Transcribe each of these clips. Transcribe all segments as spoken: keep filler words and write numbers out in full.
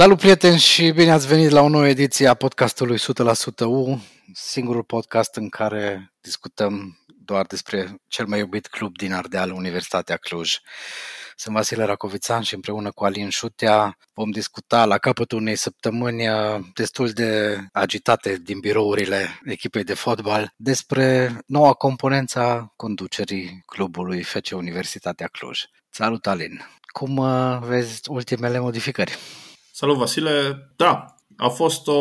Salut prieteni și bine ați venit la o nouă ediție a podcastului o sută la sută U, singurul podcast în care discutăm doar despre cel mai iubit club din Ardeal, Universitatea Cluj. Sunt Vasile Racovițan și împreună cu Alin Șutea vom discuta la capătul unei săptămâni destul de agitate din birourile echipei de fotbal despre noua componență a conducerii clubului F E C Universitatea Cluj. Salut Alin! Cum vezi ultimele modificări? Salut Vasile! Da, a fost o,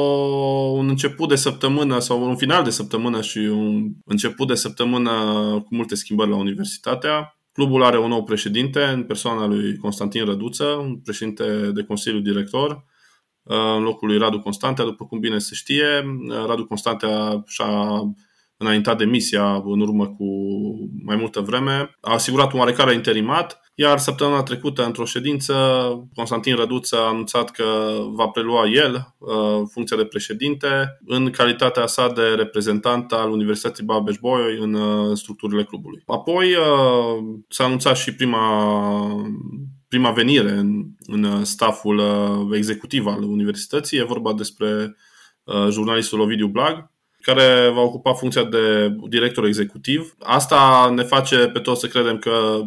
un început de săptămână sau un final de săptămână și un început de săptămână cu multe schimbări la Universitatea. Clubul are un nou președinte în persoana lui Constantin Răduță, un președinte de Consiliu Director, în locul lui Radu Constantea, după cum bine se știe. Radu Constantea și-a înaintat demisia în urmă cu mai multă vreme, a asigurat un oarecare interimat, iar săptămâna trecută, într-o ședință, Constantin Răduță a anunțat că va prelua el funcția de președinte în calitatea sa de reprezentant al Universității Babeș-Bolyai în structurile clubului. Apoi s-a anunțat și prima, prima venire în, în stafful executiv al Universității. E vorba despre jurnalistul Ovidiu Blag, care va ocupa funcția de director executiv. Asta ne face pe toți să credem că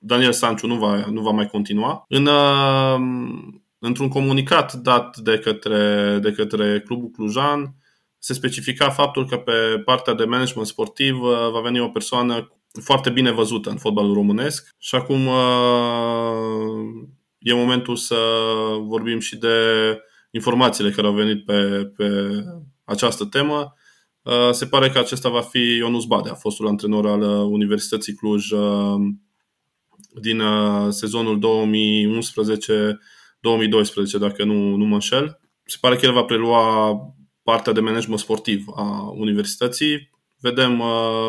Daniel Stanciu nu va, nu va mai continua. În, într-un comunicat dat de către, de către Clubul Clujan se specifica faptul că pe partea de management sportiv va veni o persoană foarte bine văzută în fotbalul românesc. Și acum e momentul să vorbim și de informațiile care au venit pe, pe această temă. Se pare că acesta va fi Ionuț Badea, fostul antrenor al Universității Cluj din sezonul două mii unsprezece două mii doisprezece, dacă nu, nu mă înșel. Se pare că el va prelua partea de management sportiv a Universității. Vedem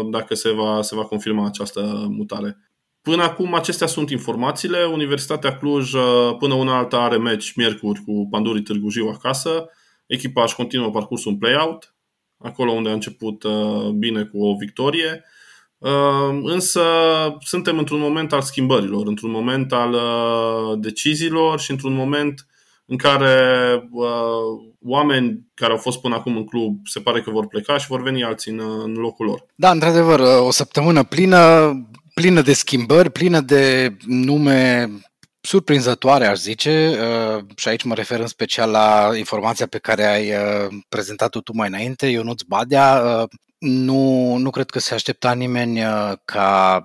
dacă se va, se va confirma această mutare. Până acum, acestea sunt informațiile. Universitatea Cluj până una alta are meci miercuri cu Pandurii Târgu Jiu acasă. Echipa își continuă parcursul în play-out, acolo unde a început bine cu o victorie. Însă suntem într-un moment al schimbărilor, într-un moment al deciziilor și într-un moment în care oameni care au fost până acum în club se pare că vor pleca și vor veni alții în locul lor. Da, într-adevăr, o săptămână plină, plină de schimbări, plină de nume surprinzătoare, aș zice, și aici mă refer în special la informația pe care ai prezentat-o tu mai înainte, Ionuț Badea. Nu, nu cred că se aștepta nimeni ca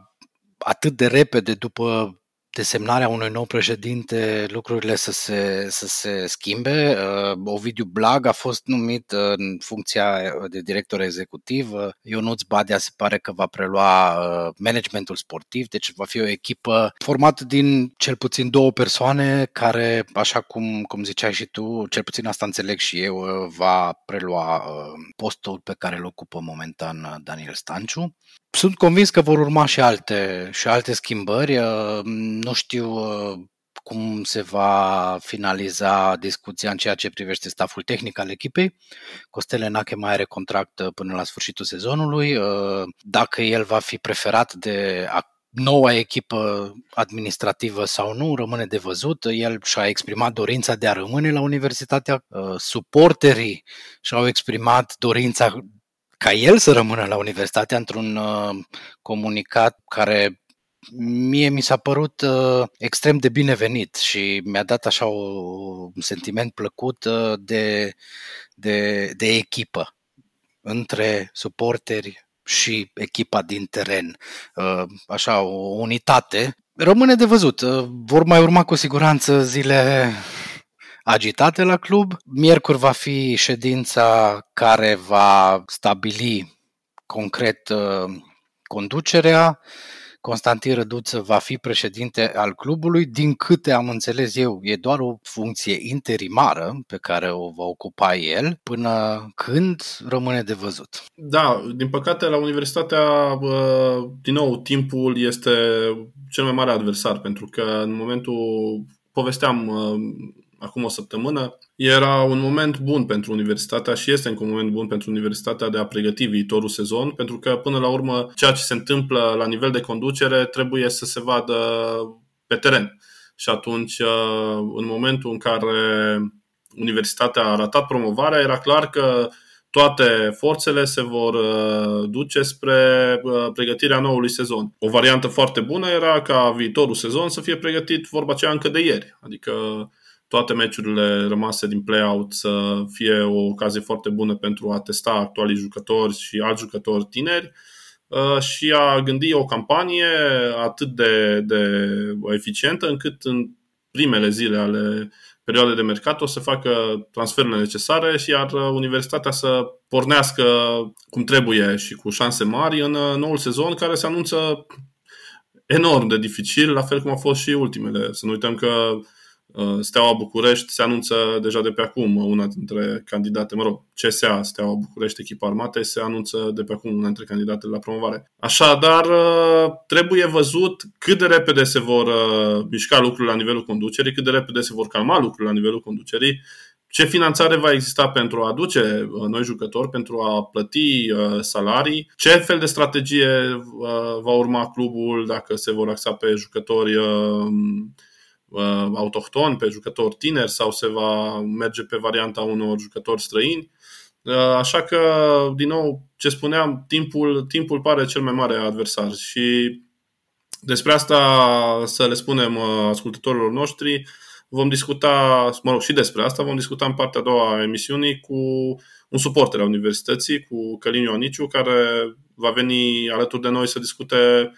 atât de repede după desemnarea unui nou președinte lucrurile să se, să se schimbe. Ovidiu Blag a fost numit în funcția de director executiv. Ionuț Badea se pare că va prelua managementul sportiv, deci va fi o echipă formată din cel puțin două persoane care, așa cum, cum ziceai și tu, cel puțin asta înțeleg și eu, va prelua postul pe care îl ocupă momentan Daniel Stanciu. Sunt convins că vor urma și alte, și alte schimbări. Nu știu cum se va finaliza discuția în ceea ce privește staful tehnic al echipei. Costel Enache mai are contract până la sfârșitul sezonului. Dacă el va fi preferat de noua echipă administrativă sau nu, rămâne de văzut. El și-a exprimat dorința de a rămâne la Universitatea. Suporterii și-au exprimat dorința ca el să rămână la Universitatea într-un uh, comunicat care mie mi s-a părut uh, extrem de binevenit și mi-a dat așa o, un sentiment plăcut uh, de, de, de echipă între suporteri și echipa din teren. Uh, așa, o unitate. Rămâne de văzut. Uh, vor mai urma cu siguranță zile agitate la club. Miercuri va fi ședința care va stabili concret uh, conducerea. Constantin Răduță va fi președinte al clubului. Din câte am înțeles eu, e doar o funcție interimară pe care o va ocupa el. Până când, rămâne de văzut. Da, din păcate la Universitatea, uh, din nou, timpul este cel mai mare adversar, pentru că în momentul, povesteam uh, acum o săptămână, era un moment bun pentru Universitatea și este încă un moment bun pentru Universitatea de a pregăti viitorul sezon, pentru că până la urmă ceea ce se întâmplă la nivel de conducere trebuie să se vadă pe teren. Și atunci, în momentul în care Universitatea a ratat promovarea, era clar că toate forțele se vor duce spre pregătirea noului sezon. O variantă foarte bună era ca viitorul sezon să fie pregătit, vorba aceea, încă de ieri. Adică toate meciurile rămase din play-out să fie o ocazie foarte bună pentru a testa actualii jucători și alți jucători tineri și a gândi o campanie atât de, de eficientă încât în primele zile ale perioade de mercat o să facă transferurile necesare și iar universitatea să pornească cum trebuie și cu șanse mari în noul sezon, care se anunță enorm de dificil, la fel cum a fost și ultimele. Să nu uităm că Steaua București se anunță deja de pe acum una dintre candidate, mă rog, C S A Steaua București, echipa armată, se anunță de pe acum una dintre candidatele la promovare. Așadar, trebuie văzut cât de repede se vor mișca lucrurile la nivelul conducerii, cât de repede se vor calma lucrurile la nivelul conducerii, ce finanțare va exista pentru a aduce noi jucători, pentru a plăti salarii, ce fel de strategie va urma clubul, dacă se vor axa pe jucători autohton, pe jucători tineri sau se va merge pe varianta unor jucători străini. Așa că, din nou, ce spuneam, timpul, timpul pare cel mai mare adversar și despre asta să le spunem ascultătorilor noștri. Vom discuta, mă rog, și despre asta vom discuta în partea a doua a emisiunii cu un suporter al universității, cu Călin Ioaniciu, care va veni alături de noi să discute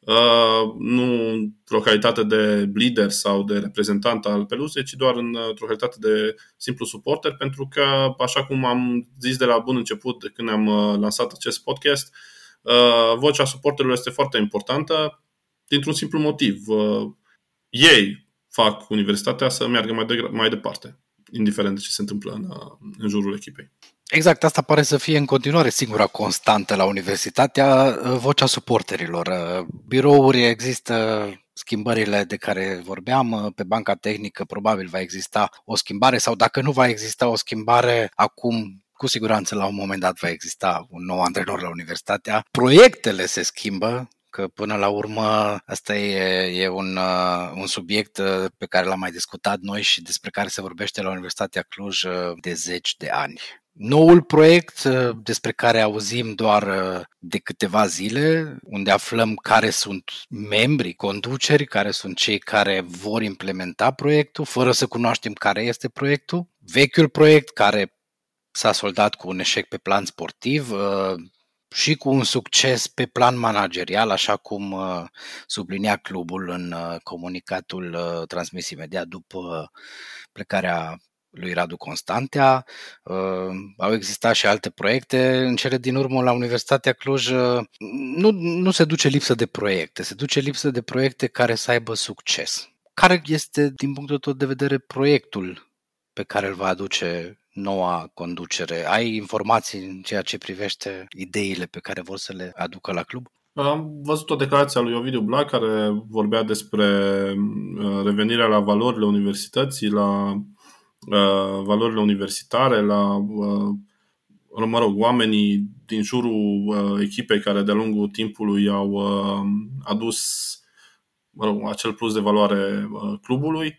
Uh, nu într-o calitate de lider sau de reprezentant al peluzei, ci doar într-o calitate de simplu suporter, pentru că, așa cum am zis de la bun început de când am lansat acest podcast, uh, vocea suporterilor este foarte importantă dintr-un simplu motiv. Uh, ei fac universitatea să meargă mai, de, mai departe, indiferent de ce se întâmplă în, în jurul echipei. Exact, asta pare să fie în continuare singura constantă la universitatea, vocea suporterilor. Birouri există, schimbările de care vorbeam, pe banca tehnică probabil va exista o schimbare sau dacă nu va exista o schimbare acum, cu siguranță la un moment dat va exista un nou antrenor la universitatea. Proiectele se schimbă, că până la urmă asta e, e un, un subiect pe care l-am mai discutat noi și despre care se vorbește la Universitatea Cluj de zeci de ani. Noul proiect despre care auzim doar de câteva zile, unde aflăm care sunt membrii, conduceri, care sunt cei care vor implementa proiectul, fără să cunoaștem care este proiectul. Vechiul proiect care s-a soldat cu un eșec pe plan sportiv și cu un succes pe plan managerial, așa cum sublinia clubul în comunicatul transmis imediat după plecarea lui Radu Constantea. Uh, au existat și alte proiecte. În cele din urmă, la Universitatea Cluj uh, nu, nu se duce lipsă de proiecte, se duce lipsă de proiecte care să aibă succes. Care este, din punctul tău de vedere, proiectul pe care îl va aduce noua conducere? Ai informații în ceea ce privește ideile pe care vor să le aducă la club? Am văzut o declarație a lui Ovidiu Blag care vorbea despre revenirea la valorile universității, la valorile universitare, la, mă rog, oamenii din jurul echipei care de-a lungul timpului au adus, mă rog, acel plus de valoare clubului.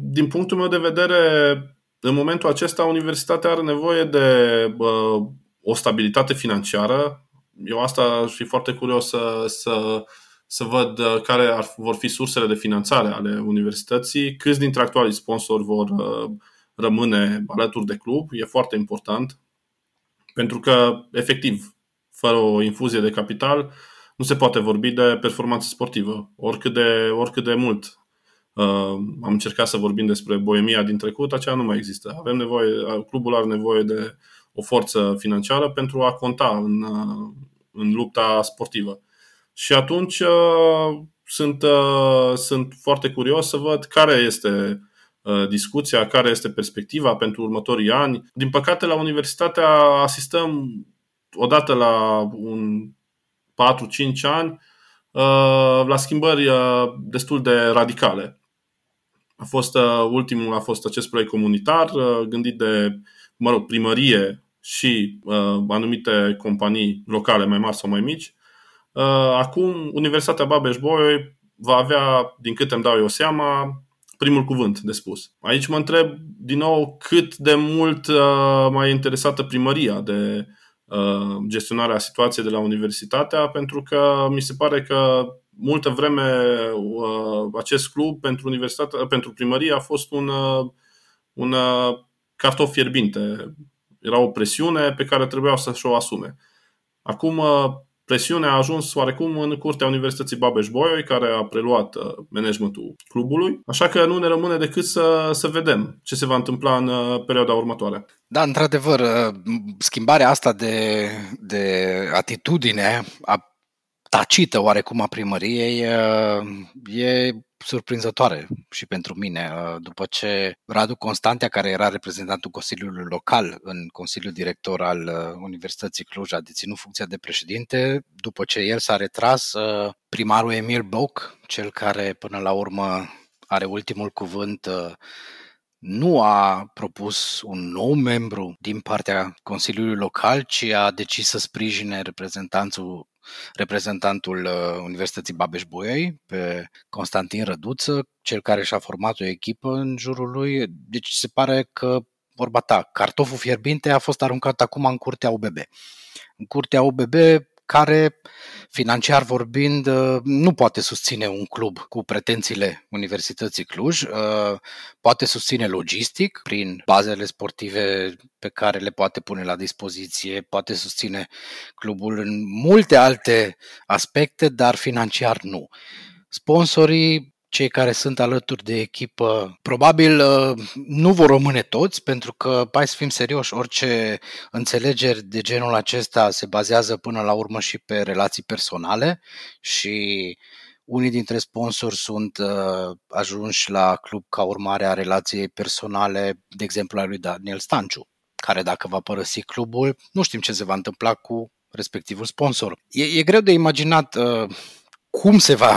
Din punctul meu de vedere, în momentul acesta universitatea are nevoie de o stabilitate financiară. Eu asta aș fi foarte curios să, să să văd care ar, vor fi sursele de finanțare ale universității, câți dintre actualii sponsori vor rămâne alături de club. E foarte important, pentru că, efectiv, fără o infuzie de capital, nu se poate vorbi de performanță sportivă, oricât de, oricât de mult. Uh, am încercat să vorbim despre boemia din trecut, aceea nu mai există. Avem nevoie, clubul are nevoie de o forță financiară pentru a conta în, în lupta sportivă. Și atunci uh, sunt, uh, sunt foarte curios să văd care este uh, discuția, care este perspectiva pentru următorii ani. Din păcate, la universitatea asistăm odată la un patru-cinci ani uh, la schimbări uh, destul de radicale. A fost, uh, ultimul a fost acest proiect comunitar uh, gândit de, mă rog, primărie și uh, anumite companii locale mai mari sau mai mici. Acum, Universitatea Babeș-Bolyai va avea, din câte îmi dau eu seama, primul cuvânt de spus. Aici mă întreb din nou cât de mult uh, mai e interesată primăria de uh, gestionarea situației de la universitatea, pentru că mi se pare că multă vreme uh, acest club pentru universitatea, pentru primărie a fost un, un uh, cartof fierbinte. Era o presiune pe care trebuia să-și o asume. Acum uh, presiunea a ajuns oarecum în curtea Universității Babeș-Bolyai, care a preluat managementul clubului, așa că nu ne rămâne decât să, să vedem ce se va întâmpla în perioada următoare. Da, într-adevăr, schimbarea asta de, de atitudine a tacită oarecum a primăriei e surprinzătoare și pentru mine, după ce Radu Constantea, care era reprezentantul Consiliului Local în Consiliul Director al Universității Cluj, a deținut funcția de președinte, după ce el s-a retras, primarul Emil Boc, cel care până la urmă are ultimul cuvânt, nu a propus un nou membru din partea Consiliului Local, ci a decis să sprijine reprezentantul reprezentantul Universității Babeș-Bolyai, pe Constantin Răduță, cel care și-a format o echipă în jurul lui. Deci se pare că, vorba ta, cartoful fierbinte a fost aruncat acum în curtea U B B. În curtea U B B, care, financiar vorbind, nu poate susține un club cu pretențiile Universității Cluj, poate susține logistic prin bazele sportive pe care le poate pune la dispoziție, poate susține clubul în multe alte aspecte, dar financiar nu. Sponsorii, cei care sunt alături de echipă, probabil nu vor rămâne toți, pentru că, hai să fim serioși, orice înțelegeri de genul acesta se bazează până la urmă și pe relații personale și unii dintre sponsori sunt ajunși la club ca urmare a relației personale, de exemplu a lui Daniel Stanciu, care dacă va părăsi clubul, nu știm ce se va întâmpla cu respectivul sponsor. E, e greu de imaginat cum se va,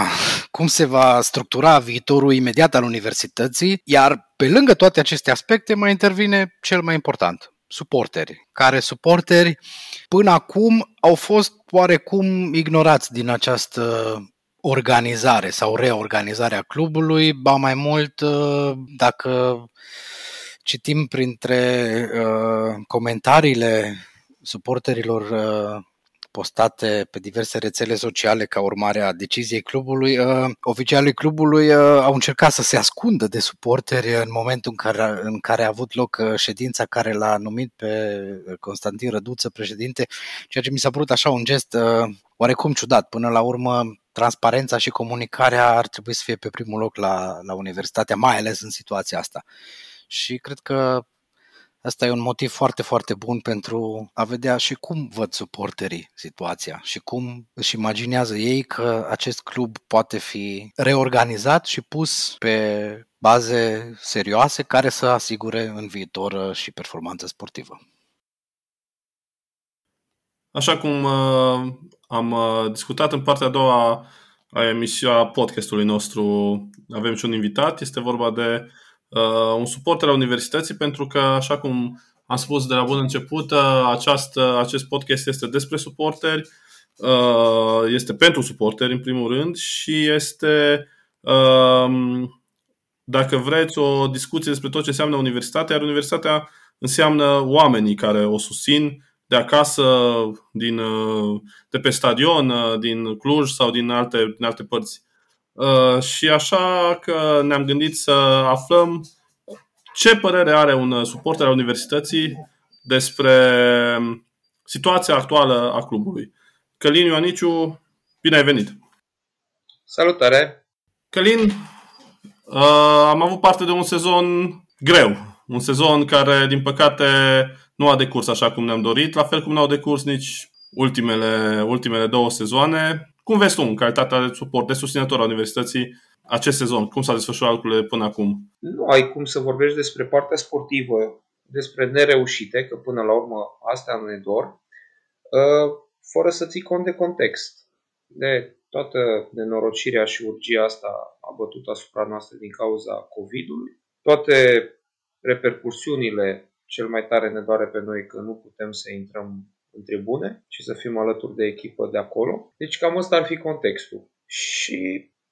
cum se va structura viitorul imediat al universității, iar pe lângă toate aceste aspecte mai intervine cel mai important, suporteri, care suporteri până acum au fost oarecum ignorați din această organizare sau reorganizare a clubului, ba mai mult dacă citim printre uh, comentariile suporterilor uh, postate pe diverse rețele sociale ca urmare a deciziei clubului, uh, oficialii clubului uh, au încercat să se ascundă de suporteri în momentul în care, în care a avut loc ședința care l-a numit pe Constantin Răduță președinte, ceea ce mi s-a părut așa un gest uh, oarecum ciudat. Până la urmă, transparența și comunicarea ar trebui să fie pe primul loc la, la universitatea, mai ales în situația asta. Și cred că asta e un motiv foarte, foarte bun pentru a vedea și cum văd suporterii situația și cum își imaginează ei că acest club poate fi reorganizat și pus pe baze serioase care să asigure în viitor și performanță sportivă. Așa cum uh, am uh, discutat în partea a doua a emisiunii podcastului nostru, avem și un invitat, este vorba de Uh, un suporter al universității, pentru că, așa cum am spus de la bun început, uh, această, acest podcast este despre suporteri, uh, este pentru suporteri în primul rând și este, uh, dacă vreți, o discuție despre tot ce înseamnă universitatea, iar universitatea înseamnă oamenii care o susțin de acasă, din, uh, de pe stadion, uh, din Cluj sau din alte, din alte părți. Uh, și așa că ne-am gândit să aflăm ce părere are un suporter al universității despre situația actuală a clubului. Călin Ioaniciu, bine ai venit! Salutare! Călin, uh, am avut parte de un sezon greu, un sezon care, din păcate, nu a decurs așa cum ne-am dorit, la fel cum n-au decurs nici ultimele, ultimele două sezoane. Cum vezi tu, în calitatea de suport, de susținător al universității, acest sezon? Cum s-a desfășurat lucrurile până acum? Nu ai cum să vorbești despre partea sportivă, despre nereușite, că până la urmă asta nu e dor, fără să ții cont de context, de toată nenorocirea și urgia asta abătută asupra noastră din cauza COVID-ului. Toate repercursiunile, cel mai tare ne doare pe noi că nu putem să intrăm în tribune și să fim alături de echipă de acolo. Deci cam ăsta ar fi contextul. Și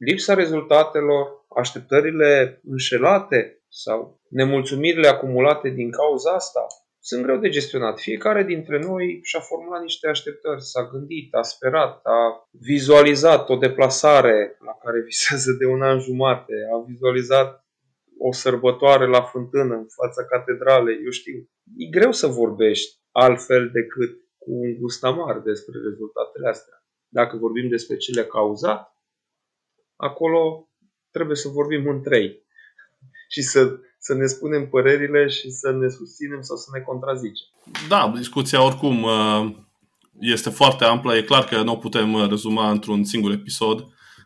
lipsa rezultatelor, așteptările înșelate sau nemulțumirile acumulate din cauza asta sunt greu de gestionat. Fiecare dintre noi și-a formulat niște așteptări, s-a gândit, a sperat, a vizualizat o deplasare la care visează de un an jumate, a vizualizat o sărbătoare la fântână în fața catedralei, eu știu. E greu să vorbești altfel decât cu un gust amar despre rezultatele astea. Dacă vorbim despre cele cauzat, acolo trebuie să vorbim în trei și să, să ne spunem părerile și să ne susținem sau să ne contrazicem. Da, discuția oricum este foarte amplă. E clar că nu o putem rezuma într-un singur episod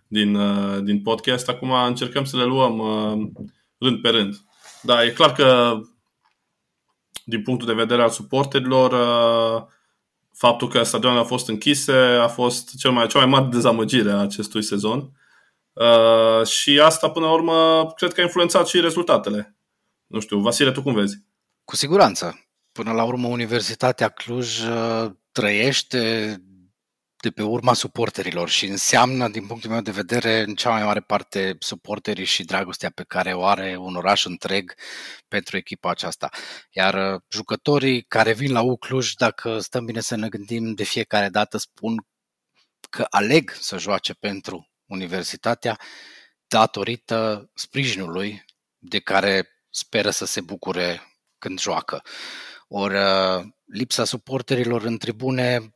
din, din podcast. Acum încercăm să le luăm rând pe rând. Da, e clar că din punctul de vedere al suporterilor, faptul că stadionul a fost închise a fost cel mai, cea mai mare dezamăgire a acestui sezon. Uh, și asta, până la urmă, cred că a influențat și rezultatele. Nu știu, Vasile, tu cum vezi? Cu siguranță. Până la urmă, Universitatea Cluj uh, trăiește de pe urma suporterilor și înseamnă, din punctul meu de vedere, în cea mai mare parte suporterii și dragostea pe care o are un oraș întreg pentru echipa aceasta. Iar uh, jucătorii care vin la U Cluj, dacă stăm bine să ne gândim, de fiecare dată spun că aleg să joace pentru Universitatea datorită sprijinului de care speră să se bucure când joacă. Ori lipsa suporterilor în tribune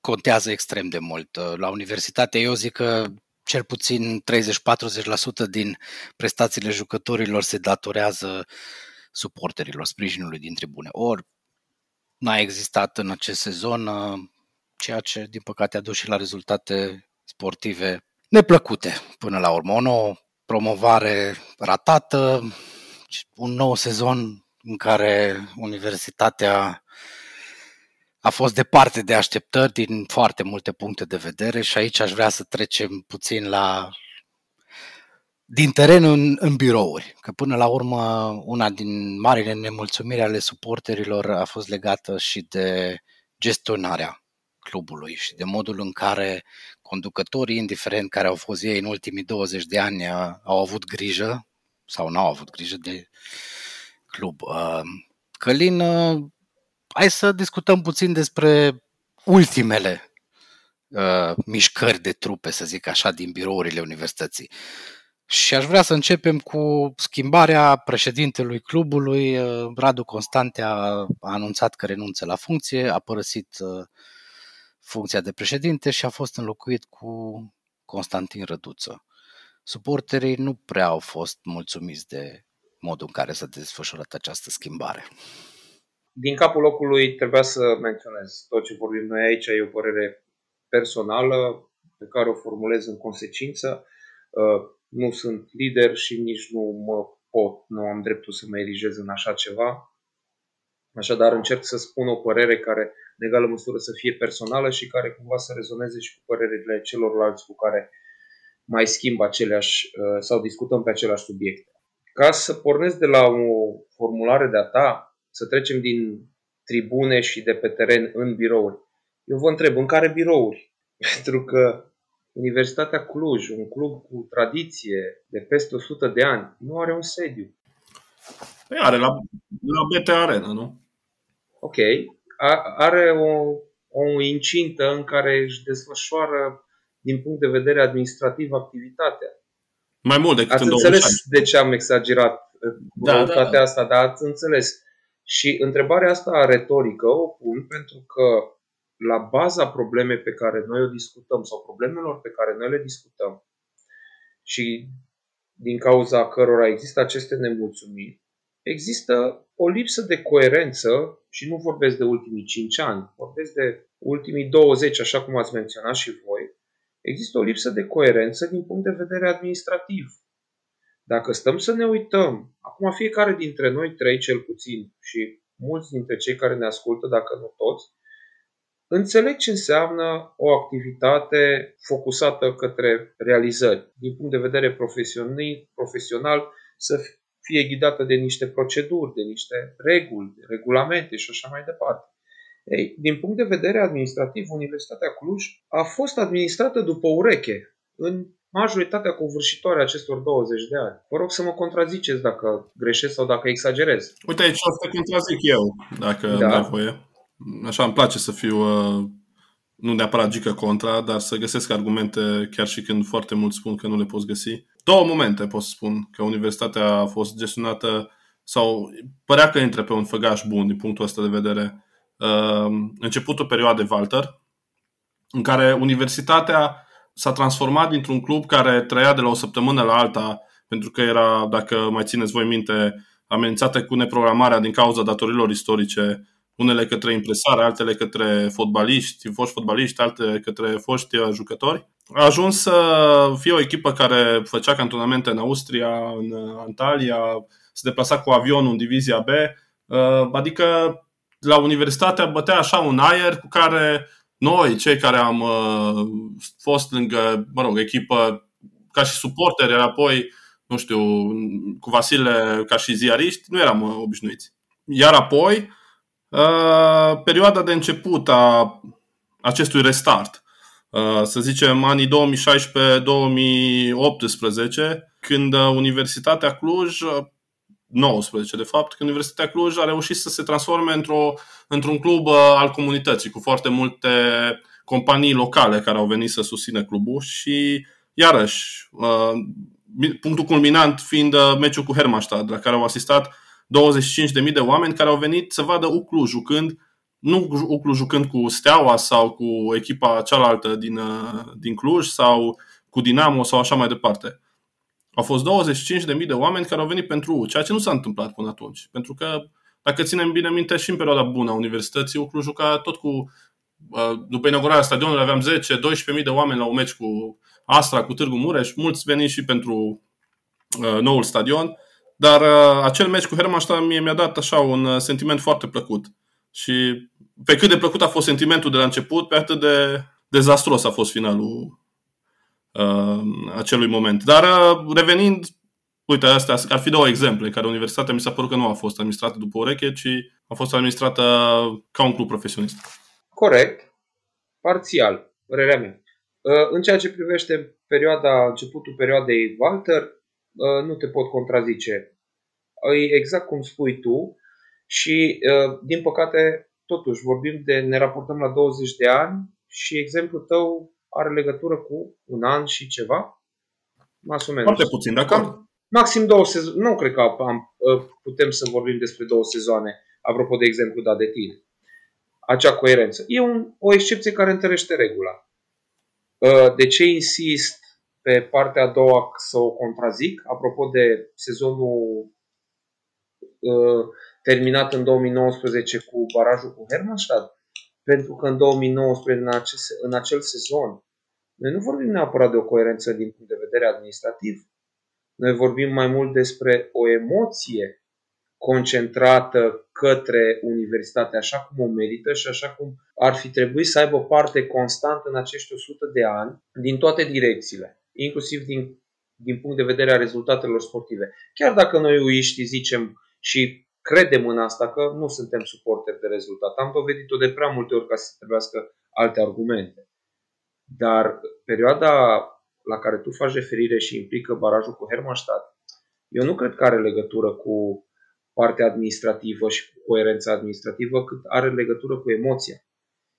contează extrem de mult. La Universitate eu zic că cel puțin treizeci-patruzeci la sută din prestațiile jucătorilor se datorează suporterilor, sprijinului din tribune. Ori n-a existat în acest sezon, ceea ce din păcate a dus și la rezultate sportive neplăcute până la urmă. O nouă promovare ratată, un nou sezon în care Universitatea a fost departe de așteptări din foarte multe puncte de vedere și aici aș vrea să trecem puțin la din teren în, în birouri, că până la urmă una din marile nemulțumiri ale suporterilor a fost legată și de gestionarea clubului și de modul în care conducătorii, indiferent care au fost ei în ultimii douăzeci de ani, au avut grijă sau n-au avut grijă de club. Călin, hai să discutăm puțin despre ultimele mișcări de trupe, să zic așa, din birourile universității. Și aș vrea să începem cu schimbarea președintelui clubului. Radu Constantea a anunțat că renunță la funcție, a părăsit funcția de președinte și a fost înlocuit cu Constantin Răduță. Suporterii nu prea au fost mulțumiți de modul în care s-a desfășurat această schimbare. Din capul locului trebuia să menționez tot ce vorbim noi aici. E o părere personală pe care o formulez în consecință. Nu sunt lider și nici nu mă pot, nu am dreptul să mă erigez în așa ceva. Așadar încerc să spun o părere care în egală măsură să fie personală și care cumva să rezoneze și cu părerile celorlalți cu care mai schimb aceleași sau discutăm pe aceleași subiecte. Ca să pornesc de la o formulare de-a ta, să trecem din tribune și de pe teren în birouri. Eu vă întreb, în care birouri? Pentru că Universitatea Cluj, un club cu tradiție de peste o sută de ani, nu are un sediu. Păi are la, la B T Arena, nu? Ok. Are o, o incintă în care își desfășoară, din punct de vedere administrativ, activitatea. Mai mult decât ați în douăzeci. Ați înțeles de ce am exagerat cu da, da, da. asta, dar ați înțeles. Și întrebarea asta retorică o pun pentru că la baza problemei pe care noi o discutăm sau problemelor pe care noi le discutăm și din cauza cărora există aceste nemulțumiri, există o lipsă de coerență și nu vorbesc de ultimii cinci ani, vorbesc de ultimii douăzeci, așa cum ați menționat și voi. Există o lipsă de coerență din punct de vedere administrativ. Dacă stăm să ne uităm, acum fiecare dintre noi trei cel puțin și mulți dintre cei care ne ascultă, dacă nu toți, înțeleg ce înseamnă o activitate focusată către realizări. Din punct de vedere profesional, să fie ghidată de niște proceduri, de niște reguli, regulamente și așa mai departe. Ei, din punct de vedere administrativ, Universitatea Cluj a fost administrată după ureche în majoritatea covârșitoare a acestor douăzeci de ani. Vă rog să mă contraziceți dacă greșesc sau dacă exagerez. Uite, aici o să contrazic eu, dacă da. Dai voie. Așa îmi place să fiu, nu neapărat gică contra, dar să găsesc argumente chiar și când foarte mulți spun că nu le poți găsi. Două momente pot să spun că universitatea a fost gestionată sau părea că intră pe un făgaș bun din punctul ăsta de vedere. Începutul perioadei Walter, în care universitatea s-a transformat dintr-un club care trăia de la o săptămână la alta, pentru că era, dacă mai țineți voi minte, amenințată cu neprogramarea din cauza datorilor istorice, unele către impresare, altele către fotbaliști, foști fotbaliști, altele către foști jucători. A ajuns să fie o echipă care făcea cantonamente în Austria, în Antalya, se deplasa cu avionul în divizia B, adică la universitatea bătea așa un aer cu care noi, cei care am uh, fost lângă, mă rog, echipă ca și suporteri, iar apoi, nu știu, cu Vasile ca și ziariști, nu eram uh, obișnuiți. Iar apoi, uh, perioada de început a acestui restart, uh, să zicem anii două mii șaisprezece două mii optsprezece, când Universitatea Cluj, nouăsprezece de fapt, când Universitatea Cluj a reușit să se transforme într-o, într-un club al comunității, cu foarte multe companii locale care au venit să susțină clubul și, iarăși, punctul culminant fiind meciul cu Hermannstadt, la care au asistat douăzeci și cinci de mii de oameni care au venit să vadă U C L U jucând, nu U C L U jucând cu Steaua sau cu echipa cealaltă din, din Cluj sau cu Dinamo sau așa mai departe. Au fost douăzeci și cinci de mii de oameni care au venit pentru U, ceea ce nu s-a întâmplat până atunci. Pentru că, dacă ținem bine minte, și în perioada bună a universității, U C L U juca tot cu... După inaugurarea stadionului aveam zece douăsprezece mii de oameni la un meci cu Astra, cu Târgu Mureș. Mulți veni și pentru uh, noul stadion. Dar uh, acel meci cu Hermannstadt mie mi-a dat așa un sentiment foarte plăcut. Și pe cât de plăcut a fost sentimentul de la început, pe atât de dezastros a fost finalul acelui moment. Dar revenind, uite, astea ar fi două exemple în care universitatea mi s-a părut că nu a fost administrată după ureche, ci a fost administrată ca un club profesionist. Corect, parțial, părerea mea. În ceea ce privește perioada, începutul perioadei Walter, nu te pot contrazice. Exact cum spui tu și, din păcate, totuși vorbim de, ne raportăm la douăzeci de ani și exemplul tău are legătură cu un an și ceva? Mas o menos. Foarte puțin, dacă maxim două sezoane. Nu cred că am, putem să vorbim despre două sezoane, apropo de exemplu dat de tine. Acea coerență. E un, o excepție care întărește regula. De ce insist pe partea a doua să o contrazic? Apropo de sezonul terminat în două mii nouăsprezece cu barajul cu Hermannstadt, pentru că în două mii nouăsprezece, în, acest, în acel sezon, noi nu vorbim neapărat de o coerență din punct de vedere administrativ. Noi vorbim mai mult despre o emoție concentrată către universitate, așa cum o merită și așa cum ar fi trebuit să aibă parte constant în acești o sută de ani, din toate direcțiile, inclusiv din, din punct de vedere a rezultatelor sportive. Chiar dacă noi uiștii zicem și credem în asta că nu suntem suporteri de rezultat. Am dovedit-o de prea multe ori ca să trebuiască alte argumente. Dar perioada la care tu faci referire și implică barajul cu Hermannstadt, eu nu cred că are legătură cu partea administrativă și cu coerența administrativă, cât are legătură cu emoția.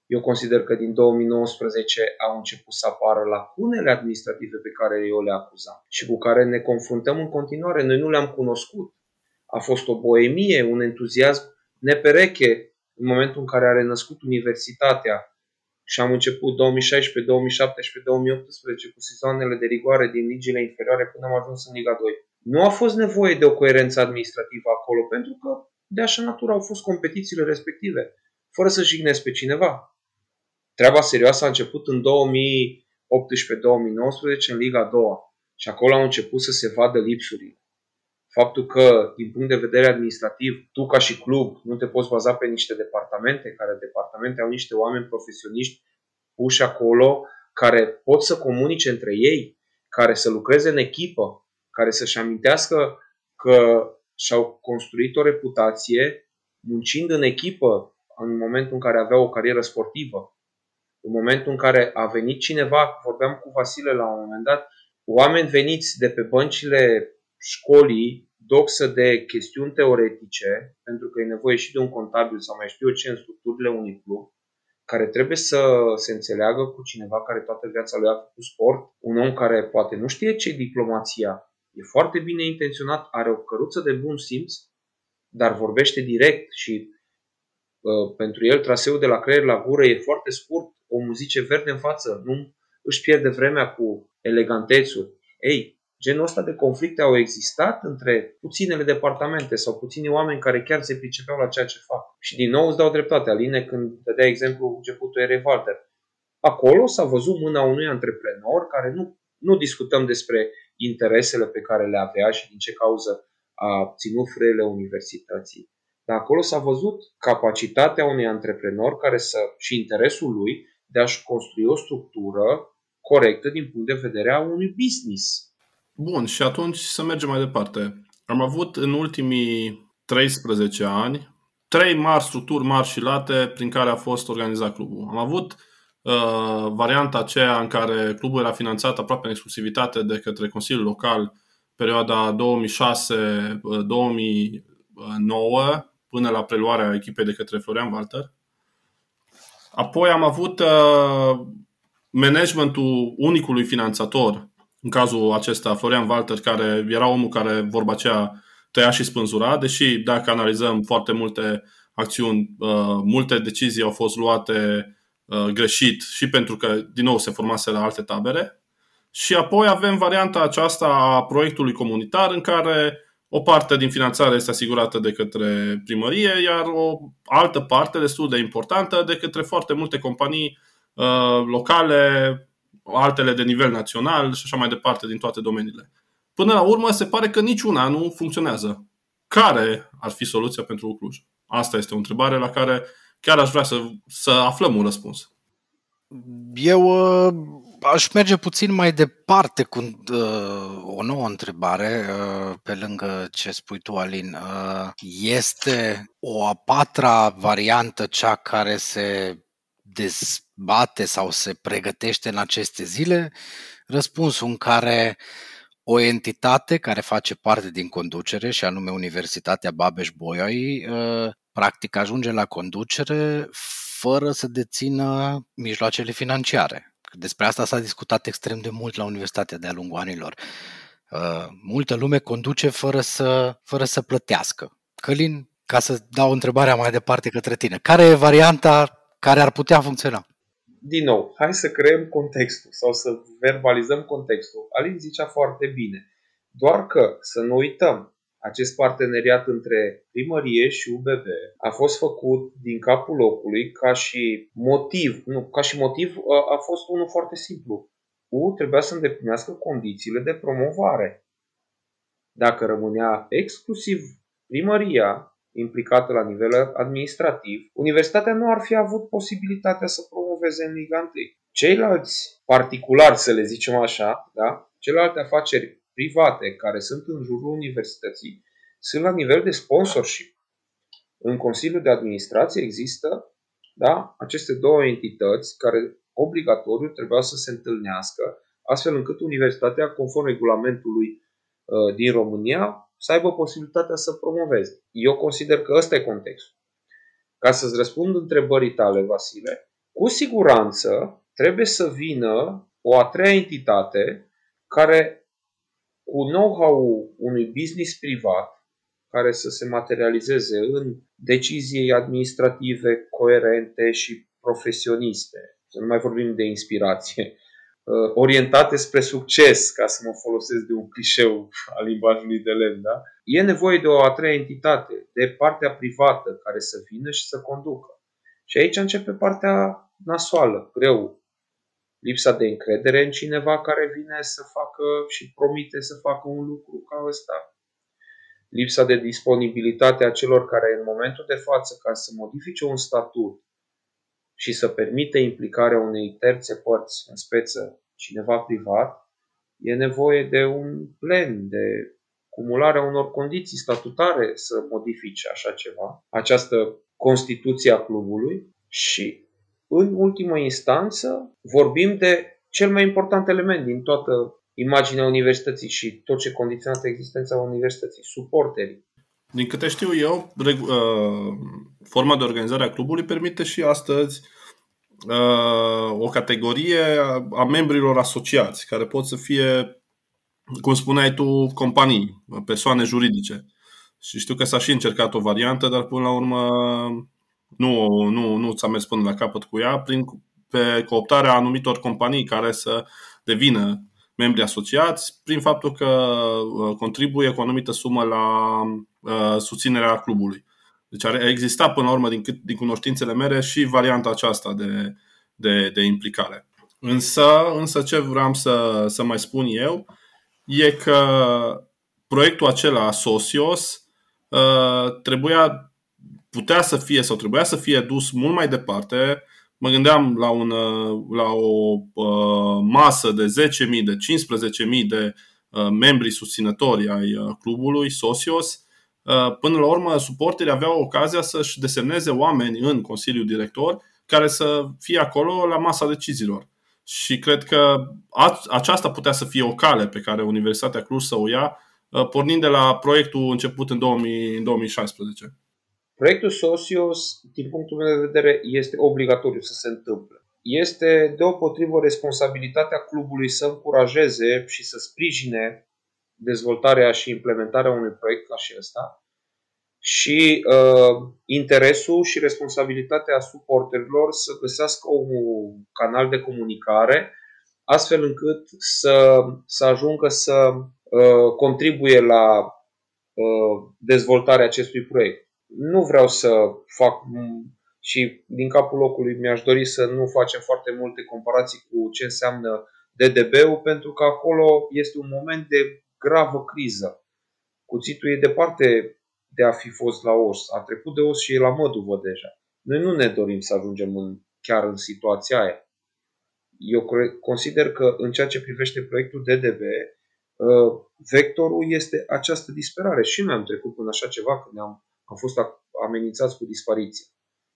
Eu consider că din două mii nouăsprezece au început să apară lacunele administrative pe care eu le acuzam și cu care ne confruntăm în continuare. Noi nu le-am cunoscut. A fost o boemie, un entuziasm nepereche în momentul în care a renăscut universitatea și am început două mii șaisprezece, două mii șaptesprezece, două mii optsprezece cu sezoanele de rigoare din ligile inferioare până am ajuns în Liga doi. Nu a fost nevoie de o coerență administrativă acolo pentru că de așa natură au fost competițiile respective, fără să jignesc pe cineva. Treaba serioasă a început în două mii optsprezece două mii nouăsprezece în Liga doi și acolo au început să se vadă lipsurile. Faptul că, din punct de vedere administrativ, tu ca și club nu te poți baza pe niște departamente, care departamente au niște oameni profesioniști puși acolo, care pot să comunice între ei, care să lucreze în echipă, care să-și amintească că și-au construit o reputație muncind în echipă în momentul în care aveau o carieră sportivă. În momentul în care a venit cineva, vorbeam cu Vasile la un moment dat, oameni veniți de pe băncile școlii, doxă de chestiuni teoretice, pentru că e nevoie și de un contabil sau mai știu eu ce în structurile unui club, care trebuie să se înțeleagă cu cineva care toată viața lui a făcut sport, un om care poate nu știe ce e diplomația, e foarte bine intenționat, are o căruță de bun simț, dar vorbește direct și uh, pentru el traseul de la creier la gură e foarte scurt, omul zice verde în față, nu își pierde vremea cu elegantețuri. Ei, genul ăsta de conflicte au existat între puținele departamente sau puțini oameni care chiar se pricepeau la ceea ce fac. Și din nou îți dau dreptate, Aline, când dădea exemplu începutul erei Walter. Acolo s-a văzut mâna unui antreprenor care nu, nu discutăm despre interesele pe care le avea și din ce cauză a ținut frâiele universității. Dar acolo s-a văzut capacitatea unui antreprenor care să, și interesul lui de a-și construi o structură corectă din punct de vedere a unui business. Bun, și atunci să mergem mai departe. Am avut în ultimii treisprezece ani trei mari structuri mari și late prin care a fost organizat clubul. Am avut uh, varianta aceea în care clubul era finanțat aproape în exclusivitate de către Consiliul Local perioada două mii șase două mii nouă până la preluarea echipei de către Florian Walter. Apoi am avut uh, managementul unicului finanțator, în cazul acesta Florian Walter, care era omul care, vorba aceea, tăia și spânzura, deși dacă analizăm foarte multe acțiuni, uh, multe decizii au fost luate uh, greșit și pentru că din nou se formaseră alte tabere. Și apoi avem varianta aceasta a proiectului comunitar în care o parte din finanțare este asigurată de către primărie, iar o altă parte destul de importantă de către foarte multe companii uh, locale, altele de nivel național și așa mai departe din toate domeniile. Până la urmă se pare că niciuna nu funcționează. Care ar fi soluția pentru Cluj? Asta este o întrebare la care chiar aș vrea să, să aflăm un răspuns. Eu uh, aș merge puțin mai departe cu uh, o nouă întrebare, uh, pe lângă ce spui tu, Alin. Uh, este o a patra variantă cea care se dezbate sau se pregătește în aceste zile? Răspunsul în care o entitate care face parte din conducere, și anume Universitatea Babeș-Bolyai, practic ajunge la conducere fără să dețină mijloacele financiare. Despre asta s-a discutat extrem de mult la Universitatea de-a lungul anilor. Multă lume conduce fără să, fără să plătească. Călin, ca să dau întrebarea mai departe către tine, care e varianta care ar putea funcționa? Din nou, hai să creăm contextul sau să verbalizăm contextul. Alin zicea foarte bine, doar că să nu uităm, acest parteneriat între primărie și U B B a fost făcut din capul locului ca și motiv. Nu, ca și motiv a fost unul foarte simplu. U trebuia să îndeplinească condițiile de promovare. Dacă rămânea exclusiv primăria implicată la nivel administrativ, universitatea nu ar fi avut posibilitatea să promoveze în Liga unu. Ceilalți particulari, să le zicem așa, da? Celelalte afaceri private care sunt în jurul universității sunt la nivel de sponsorship. În Consiliul de Administrație există, da, aceste două entități care obligatoriu trebuiau să se întâlnească, astfel încât universitatea, conform regulamentului uh, din România, să aibă posibilitatea să promoveze. Eu consider că ăsta e contextul. Ca să-ți răspund întrebării tale, Vasile, cu siguranță trebuie să vină o a treia entitate care, cu know-how-ul unui business privat, care să se materializeze în decizii administrative coerente și profesioniste, să nu mai vorbim de inspirație, orientate spre succes, ca să mă folosesc de un clișeu al limbajului de lemn, da? E nevoie de o a treia entitate, de partea privată care să vină și să conducă. Și aici începe partea nasoală, greu. Lipsa de încredere în cineva care vine să facă și promite să facă un lucru ca ăsta. Lipsa de disponibilitate a celor care în momentul de față, ca să modifice un statut și să permite implicarea unei terțe părți, în speță cineva privat, e nevoie de un plen, de cumularea unor condiții statutare să modifice așa ceva, această constituție a clubului. Și, în ultimă instanță, vorbim de cel mai important element din toată imaginea universității și tot ce condiționează existența universității, suporterii. Din câte știu eu, forma de organizare a clubului permite și astăzi o categorie a membrilor asociați, care pot să fie, cum spuneai tu, companii, persoane juridice. Și știu că s-a și încercat o variantă, dar până la urmă nu, nu, nu ți-a mers până la capăt cu ea, prin, pe cooptarea anumitor companii care să devină membri asociați, prin faptul că contribuie cu o anumită sumă la uh, susținerea clubului. Deci a existat până la urmă, din, cât, din cunoștințele mele, și varianta aceasta de, de, de implicare. Însă, însă ce vreau să, să mai spun eu e că proiectul acela Socios uh, trebuia, putea să fie sau trebuia să fie dus mult mai departe. Mă gândeam la, un, la o uh, masă de zece mii, de cincisprezece mii de uh, membri susținători ai uh, clubului Socios. Uh, până la urmă, suporterii aveau ocazia să-și desemneze oameni în Consiliul Director care să fie acolo la masa deciziilor. Și cred că a, aceasta putea să fie o cale pe care Universitatea Cluj să o ia, uh, pornind de la proiectul început în, două mii, în două mii șaisprezece. Proiectul Socios, din punctul meu de vedere, este obligatoriu să se întâmple. Este deopotrivă responsabilitatea clubului să încurajeze și să sprijine dezvoltarea și implementarea unui proiect ca și ăsta și uh, interesul și responsabilitatea suporterilor să găsească un canal de comunicare astfel încât să, să ajungă să uh, contribuie la uh, dezvoltarea acestui proiect. Nu vreau să fac și din capul locului mi-aș dori să nu facem foarte multe comparații cu ce înseamnă D D B-ul, pentru că acolo este un moment de gravă criză. Cuțitul e departe de a fi fost la os, a trecut de os și e la măduvă deja. Noi nu ne dorim să ajungem în, chiar în situația aia. Eu consider că în ceea ce privește proiectul D D B, vectorul este această disperare. Și noi am trecut până așa ceva, când ne-am Am fost amenințați cu dispariție.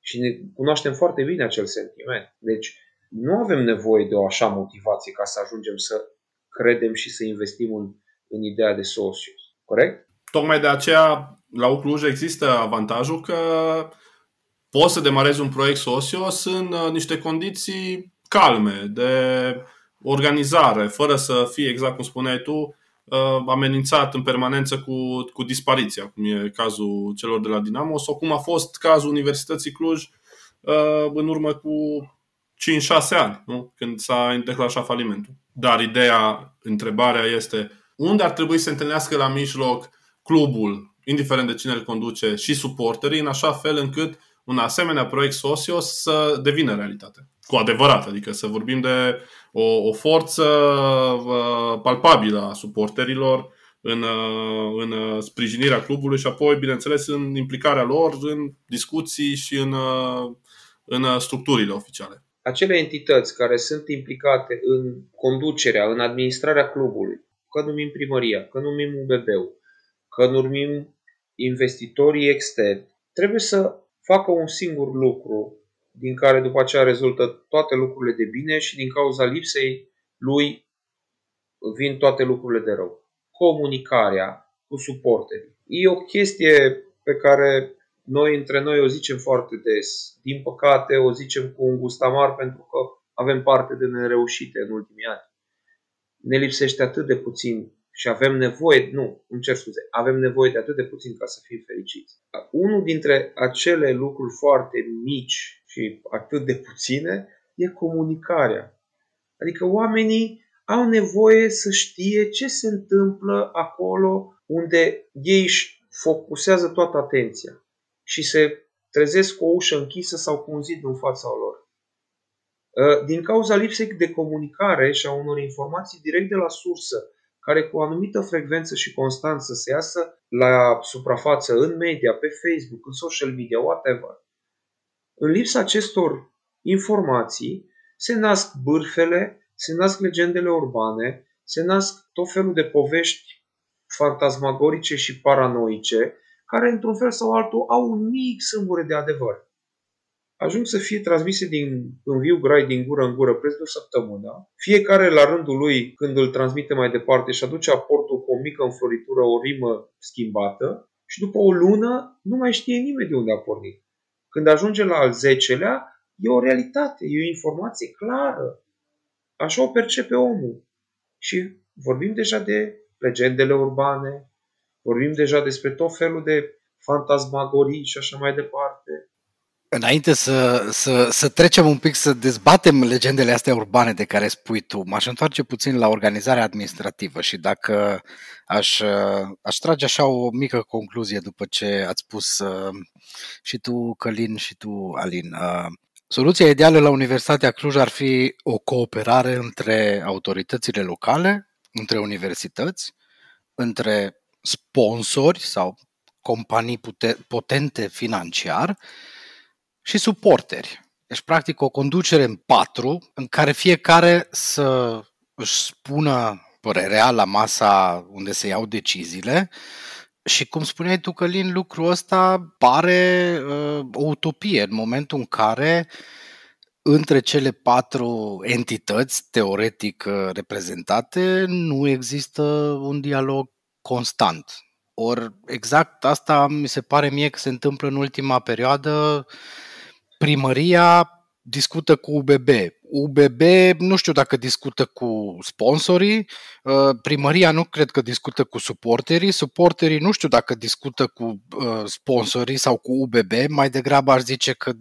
Și ne cunoaștem foarte bine acel sentiment. Deci nu avem nevoie de o așa motivație ca să ajungem să credem și să investim în, în ideea de Socios. Corect? Tocmai de aceea la Cluj există avantajul că poți să demarezi un proiect Socios în niște condiții calme, de organizare, fără să fie, exact cum spuneai tu, amenințat în permanență cu, cu dispariția, cum e cazul celor de la Dinamo, sau cum a fost cazul Universității Cluj în urmă cu cinci șase ani, nu? Când s-a declarat falimentul. Dar ideea, întrebarea este unde ar trebui să se întâlnească la mijloc clubul, indiferent de cine îl conduce, și suporterii, în așa fel încât un asemenea proiect Socios să devină realitate. Cu adevărat, adică să vorbim de o, o forță uh, palpabilă a suporterilor în, uh, în sprijinirea clubului și apoi, bineînțeles, în implicarea lor în discuții și în, uh, în structurile oficiale. Acele entități care sunt implicate în conducerea, în administrarea clubului, că numim primăria, că numim U B B-ul, că numim investitorii externi, trebuie să facă un singur lucru, din care după aceea rezultă toate lucrurile de bine și din cauza lipsei lui vin toate lucrurile de rău. Comunicarea cu suporterii. E o chestie pe care noi între noi o zicem foarte des. Din păcate o zicem cu un gust amar pentru că avem parte de nereușite în ultimii ani. Ne lipsește atât de puțin și avem nevoie, nu, îmi cer scuze, avem nevoie de atât de puțin ca să fim fericiți. Unul dintre acele lucruri foarte mici și atât de puține, e comunicarea. Adică oamenii au nevoie să știe ce se întâmplă acolo unde ei își focusează toată atenția și se trezesc cu o ușă închisă sau cu un zid în fața lor. Din cauza lipsei de comunicare și a unor informații direct de la sursă, care cu o anumită frecvență și constanță se iasă la suprafață în media, pe Facebook, în social media, whatever, în lipsa acestor informații se nasc bârfele, se nasc legendele urbane, se nasc tot felul de povești fantasmagorice și paranoice, care într-un fel sau altul au un mic sâmbure de adevăr. ajung să fie transmise din în viu grai, din gură în gură, preț de o săptămână. Fiecare la rândul lui, când îl transmite mai departe, și aduce aportul cu o mică înfloritură, o rimă schimbată, și după o lună nu mai știe nimeni de unde a pornit. Când ajunge la al zecelea, e o realitate, e o informație clară. Așa o percepe omul. Și vorbim deja de legendele urbane, vorbim deja despre tot felul de fantasmagorii și așa mai departe. Înainte să, să, să trecem un pic, să dezbatem legendele astea urbane de care spui tu, m-aș întoarce puțin la organizarea administrativă și dacă aș, aș trage așa o mică concluzie după ce ați spus și tu, Călin, și tu, Alin. Soluția ideală la Universitatea Cluj ar fi o cooperare între autoritățile locale, între universități, între sponsori sau companii potente financiar și suporteri. Deci, practic, o conducere în patru, în care fiecare să își spună părerea la masa unde se iau deciziile. Și cum spuneai tu, Călin, lucrul ăsta pare uh, o utopie în momentul în care între cele patru entități teoretic uh, reprezentate nu există un dialog constant. Or, exact asta mi se pare mie că se întâmplă în ultima perioadă. Primăria discută cu U B B. U B B nu știu dacă discută cu sponsorii, primăria nu cred că discută cu suporterii, suporterii nu știu dacă discută cu sponsorii sau cu U B B, mai degrabă aș zice că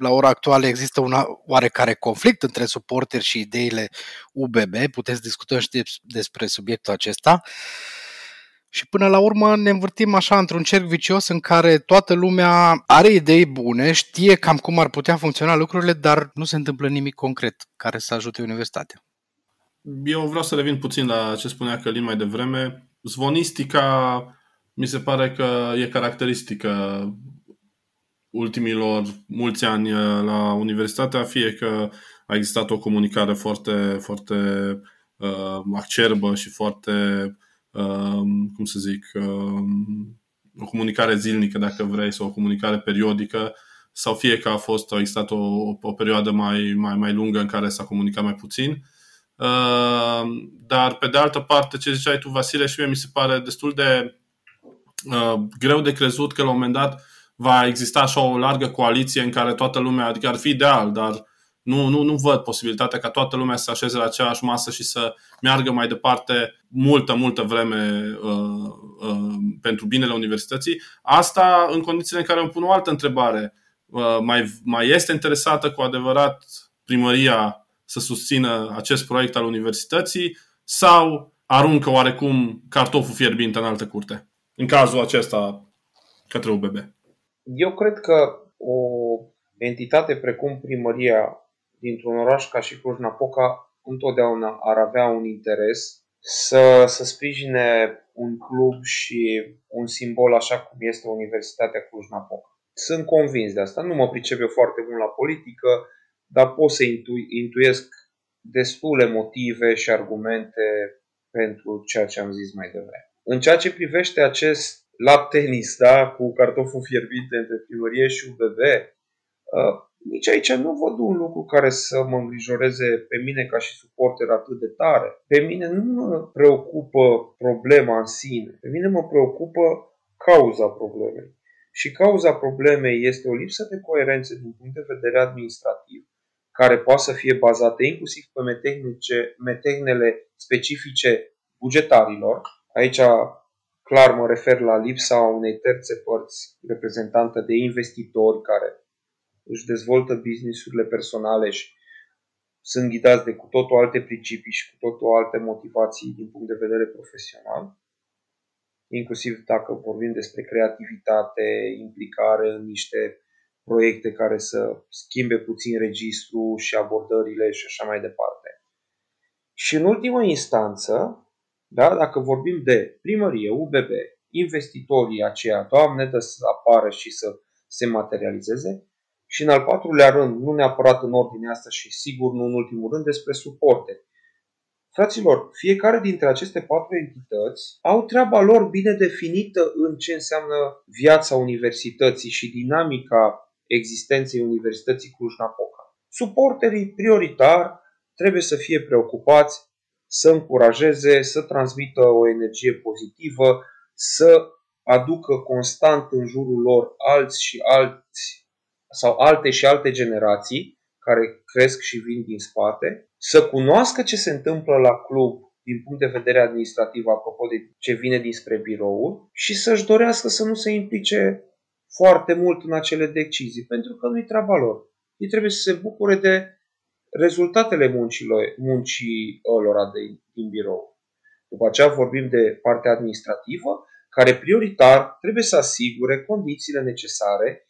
la ora actuală există un oarecare conflict între suporteri și ideile U B B, puteți discuta și despre subiectul acesta. Și până la urmă ne învârtim așa într-un cerc vicios în care toată lumea are idei bune, știe cam cum ar putea funcționa lucrurile, dar nu se întâmplă nimic concret care să ajute universitatea. Eu vreau să revin puțin la ce spunea Călin mai devreme. Zvonistica mi se pare că e caracteristică ultimilor mulți ani la universitatea, fie că a existat o comunicare foarte, foarte uh, acerbă și foarte... Um, cum să zic, um, o comunicare zilnică, dacă vrei, sau o comunicare periodică, sau fie că a fost, a existat o, o perioadă mai, mai, mai lungă în care s-a comunicat mai puțin. Uh, dar, pe de altă parte, ce ziceai tu, Vasile, și mie mi se pare destul de uh, greu de crezut că la un moment dat va exista așa o largă coaliție în care toată lumea, adică ar fi ideal, dar Nu, nu, nu văd posibilitatea ca toată lumea să se așeze la aceeași masă și să meargă mai departe multă, multă vreme uh, uh, pentru binele universității. Asta în condițiile în care îmi pun o altă întrebare. Uh, mai, mai este interesată cu adevărat primăria să susțină acest proiect al universității sau aruncă oarecum cartoful fierbinte în altă curte? În cazul acesta către U B B. Eu cred că o entitate precum primăria dintr-un oraș ca și Cluj-Napoca întotdeauna ar avea un interes să, să sprijine un club și un simbol așa cum este Universitatea Cluj-Napoca. Sunt convins de asta, nu mă pricep eu foarte bun la politică, dar pot să intu- intuiesc destule motive și argumente pentru ceea ce am zis mai devreme. În ceea ce privește acest lap tenis, da, cu cartoful fierbinte între primărie și U B B, Uh, nici aici nu văd un lucru care să mă îngrijoreze pe mine ca și suporter atât de tare. Pe mine nu mă preocupă problema în sine, pe mine mă preocupă cauza problemei. Și cauza problemei este o lipsă de coerență din punct de vedere administrativ, care poate să fie bazată inclusiv pe metehnice, metehnele specifice bugetarilor. Aici clar mă refer la lipsa unei terțe părți reprezentantă de investitori care își dezvoltă business-urile personale și sunt ghidați de cu totul alte principii și cu totul alte motivații din punct de vedere profesional, inclusiv dacă vorbim despre creativitate, implicare în niște proiecte care să schimbe puțin registrul și abordările și așa mai departe. Și în ultimă instanță, da, dacă vorbim de primărie, U B B, investitorii aceia, Doamne, dă să apară și să se materializeze. Și în al patrulea rând, nu neapărat în ordinea asta și sigur nu în ultimul rând, despre suporte. Fraților, fiecare dintre aceste patru entități au treaba lor bine definită în ce înseamnă viața universității și dinamica existenței Universității Cluj-Napoca. Suporterii prioritar trebuie să fie preocupați, să încurajeze, să transmită o energie pozitivă, să aducă constant în jurul lor alți și alți sau alte și alte generații care cresc și vin din spate, să cunoască ce se întâmplă la club din punct de vedere administrativ, apropo de ce vine dinspre biroul, și să-și dorească să nu se implice foarte mult în acele decizii, pentru că nu-i treaba lor. Ei trebuie să se bucure de rezultatele muncilor, muncii lor de, din birou. După aceea vorbim de partea administrativă, care prioritar trebuie să asigure condițiile necesare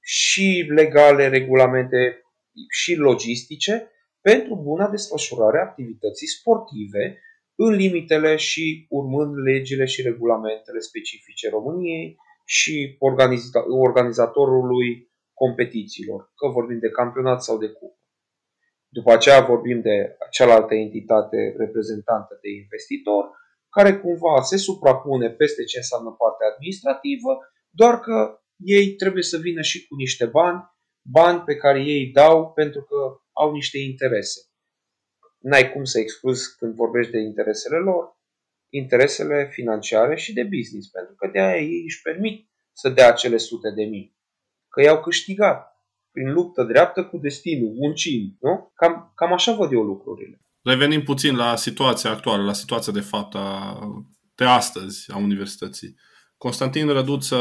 și legale, regulamente și logistice pentru buna desfășurare a activității sportive în limitele și urmând legile și regulamentele specifice României și organiza- organizatorului competițiilor, că vorbim de campionat sau de cupă. După aceea vorbim de cealaltă entitate reprezentantă de investitor, care cumva se suprapune peste ce înseamnă partea administrativă, doar că ei trebuie să vină și cu niște bani, bani pe care ei îi dau pentru că au niște interese. N-ai cum să excluzi, când vorbești de interesele lor, interesele financiare și de business, pentru că de-aia ei își permit să dea acele sute de mii, că i-au câștigat prin luptă dreaptă cu destinul, muncind, nu? Cam, cam așa văd eu lucrurile. Revenim puțin la situația actuală, la situația de fapt a, de astăzi a universității. Constantin Răduță,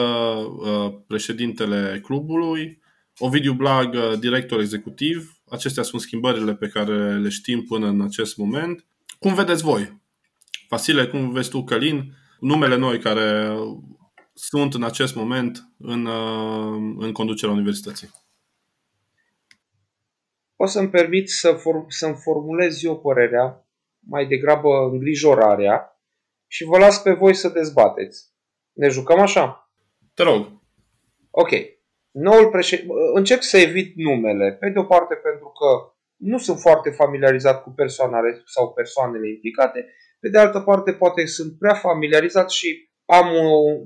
președintele clubului, Ovidiu Blag, director executiv. Acestea sunt schimbările pe care le știm până în acest moment. Cum vedeți voi? Vasile, cum vezi tu, Călin? Numele noi care sunt în acest moment în, în conducerea universității. O să-mi permit să form- să-mi formulez eu părerea, mai degrabă îngrijorarea, și vă las pe voi să dezbateți. Ne jucăm așa? Te rog. Ok. Noul președ... Încep să evit numele, pe de o parte pentru că nu sunt foarte familiarizat cu persoanele sau persoanele implicate, pe de altă parte poate sunt prea familiarizat și am un...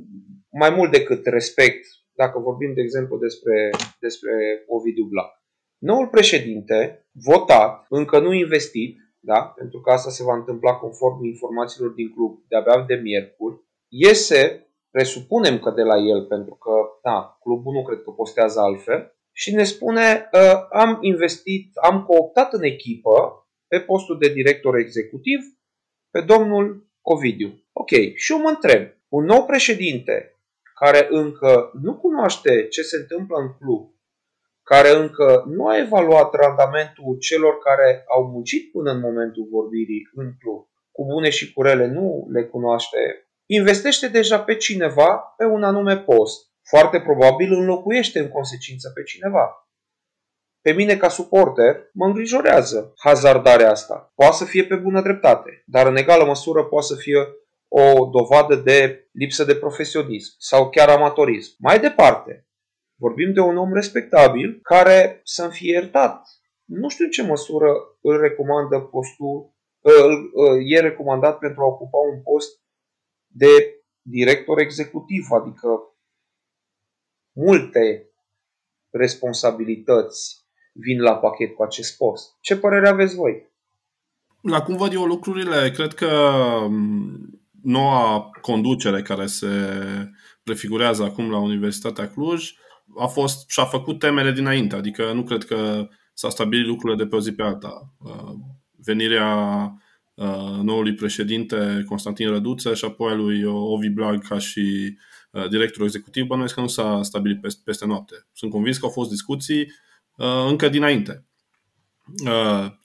mai mult decât respect, dacă vorbim de exemplu despre, despre Ovidiu Blag. Noul președinte, votat, încă nu investit, da? Pentru că asta se va întâmpla conform informațiilor din club de-abia de miercuri, iese, presupunem că de la el, pentru că da, clubul nu cred că postează altfel, și ne spune uh, am investit, am cooptat în echipă pe postul de director executiv pe domnul Ovidiu. Ok, și eu mă întreb, un nou președinte care încă nu cunoaște ce se întâmplă în club, care încă nu a evaluat randamentul celor care au muncit până în momentul vorbirii în club, cu bune și cu rele nu le cunoaște, investește deja pe cineva pe un anume post. Foarte probabil înlocuiește în consecință pe cineva. Pe mine ca suporter mă îngrijorează hazardarea asta. Poate să fie pe bună dreptate, dar în egală măsură poate să fie o dovadă de lipsă de profesionism sau chiar amatorism. Mai departe, vorbim de un om respectabil care să-mi fie iertat. Nu știu în ce măsură îl recomandă postul, îl, e recomandat pentru a ocupa un post de director executiv, adică multe responsabilități vin la pachet cu acest post. Ce părere aveți voi? La cum văd eu lucrurile, cred că noua conducere care se prefigurează acum la Universitatea Cluj a fost și-a făcut temele dinainte, adică nu cred că s-a stabilit lucrurile de pe o zi pe alta. Venirea noului președinte Constantin Răduță și apoi lui Ovi Blag ca și directorul executiv, bănuiesc că nu s-a stabilit peste noapte. Sunt convins că au fost discuții încă dinainte.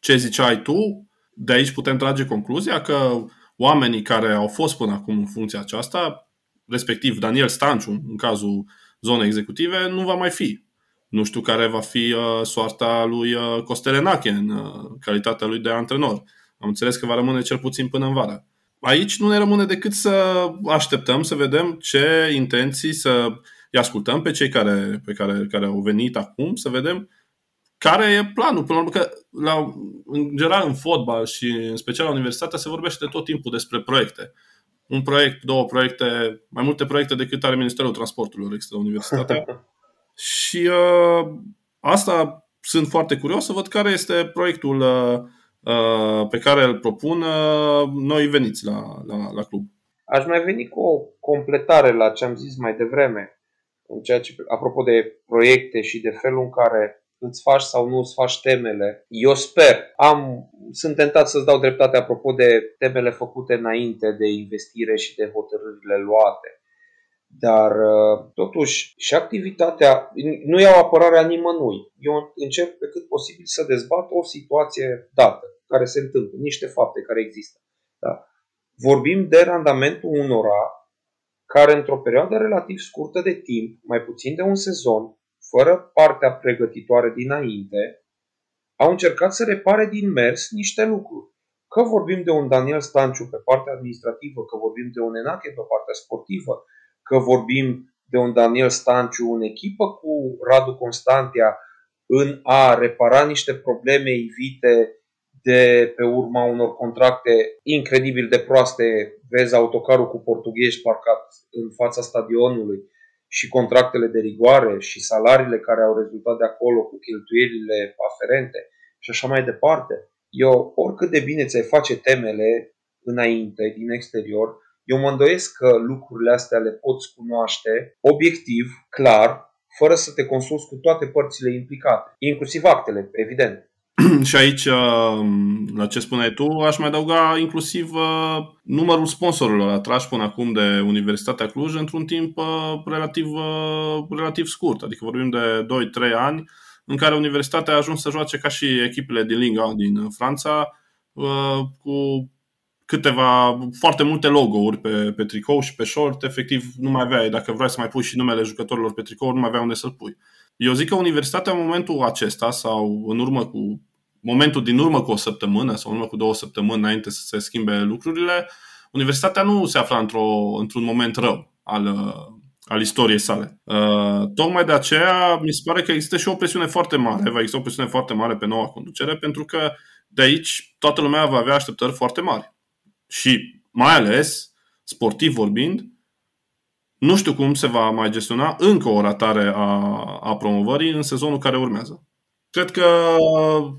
Ce ziceai tu? De aici putem trage concluzia că oamenii care au fost până acum în funcția aceasta, respectiv Daniel Stanciu, în cazul zone executive, nu va mai fi. Nu știu care va fi uh, soarta lui uh, Costel Enache în uh, calitatea lui de antrenor. Am înțeles că va rămâne cel puțin până în vară. Aici nu ne rămâne decât să așteptăm, să vedem ce intenții, să îi ascultăm pe cei care, pe care, care au venit acum, să vedem care e planul. Până la urmă că, la, în general, în fotbal și în special la universitate se vorbește tot timpul despre proiecte. Un proiect, două proiecte, mai multe proiecte decât are Ministerul Transporturilor extra universitatea. Și uh, asta sunt foarte curios să văd care este proiectul uh, pe care îl propun uh, noi veniți la, la, la club. Aș mai veni cu o completare la ce am zis mai devreme, în ceea ce, apropo de proiecte și de felul în care îți faci sau nu îți faci temele. Eu sper, am, sunt tentat să-ți dau dreptate apropo de temele făcute înainte de investire și de hotărârile luate. Dar totuși și activitatea, nu iau apărarea nimănui. Eu încerc pe cât posibil să dezbat o situație dată, care se întâmplă, niște fapte care există. Da. Vorbim de randamentul unora care într-o perioadă relativ scurtă de timp, mai puțin de un sezon, fără partea pregătitoare dinainte, au încercat să repare din mers niște lucruri. Că vorbim de un Daniel Stanciu pe partea administrativă, că vorbim de un Enache pe partea sportivă, că vorbim de un Daniel Stanciu în echipă cu Radu Constantea în a repara niște probleme ivite de pe urma unor contracte incredibil de proaste, vezi autocarul cu portughești parcat în fața stadionului și contractele de rigoare și salariile care au rezultat de acolo cu cheltuielile aferente și așa mai departe. Eu, oricât de bine ți-ai face temele înainte, din exterior, eu mă îndoiesc că lucrurile astea le poți cunoaște obiectiv, clar, fără să te consulți cu toate părțile implicate, inclusiv actele, evident. Și aici, la ce spuneai tu, aș mai adăuga inclusiv numărul sponsorilor atrași până acum de Universitatea Cluj într-un timp relativ, relativ scurt. Adică vorbim de doi trei ani în care Universitatea a ajuns să joace ca și echipele din Liga din Franța cu câteva, foarte multe logo-uri pe, pe tricou și pe short. Efectiv, nu mai aveai, dacă vrei să mai pui și numele jucătorilor pe tricou, nu mai aveai unde să-l pui. Eu zic că Universitatea în momentul acesta sau în urmă cu momentul din urmă cu o săptămână sau în urmă cu două săptămâni înainte să se schimbe lucrurile, Universitatea nu se afla într-o, într-un moment rău al, al istoriei sale. Uh, tocmai de aceea mi se pare că există și o presiune foarte mare, va exista o presiune foarte mare pe noua conducere, pentru că de aici toată lumea va avea așteptări foarte mari. Și mai ales, sportiv vorbind, nu știu cum se va mai gestiona încă o ratare a, a promovării în sezonul care urmează. Cred că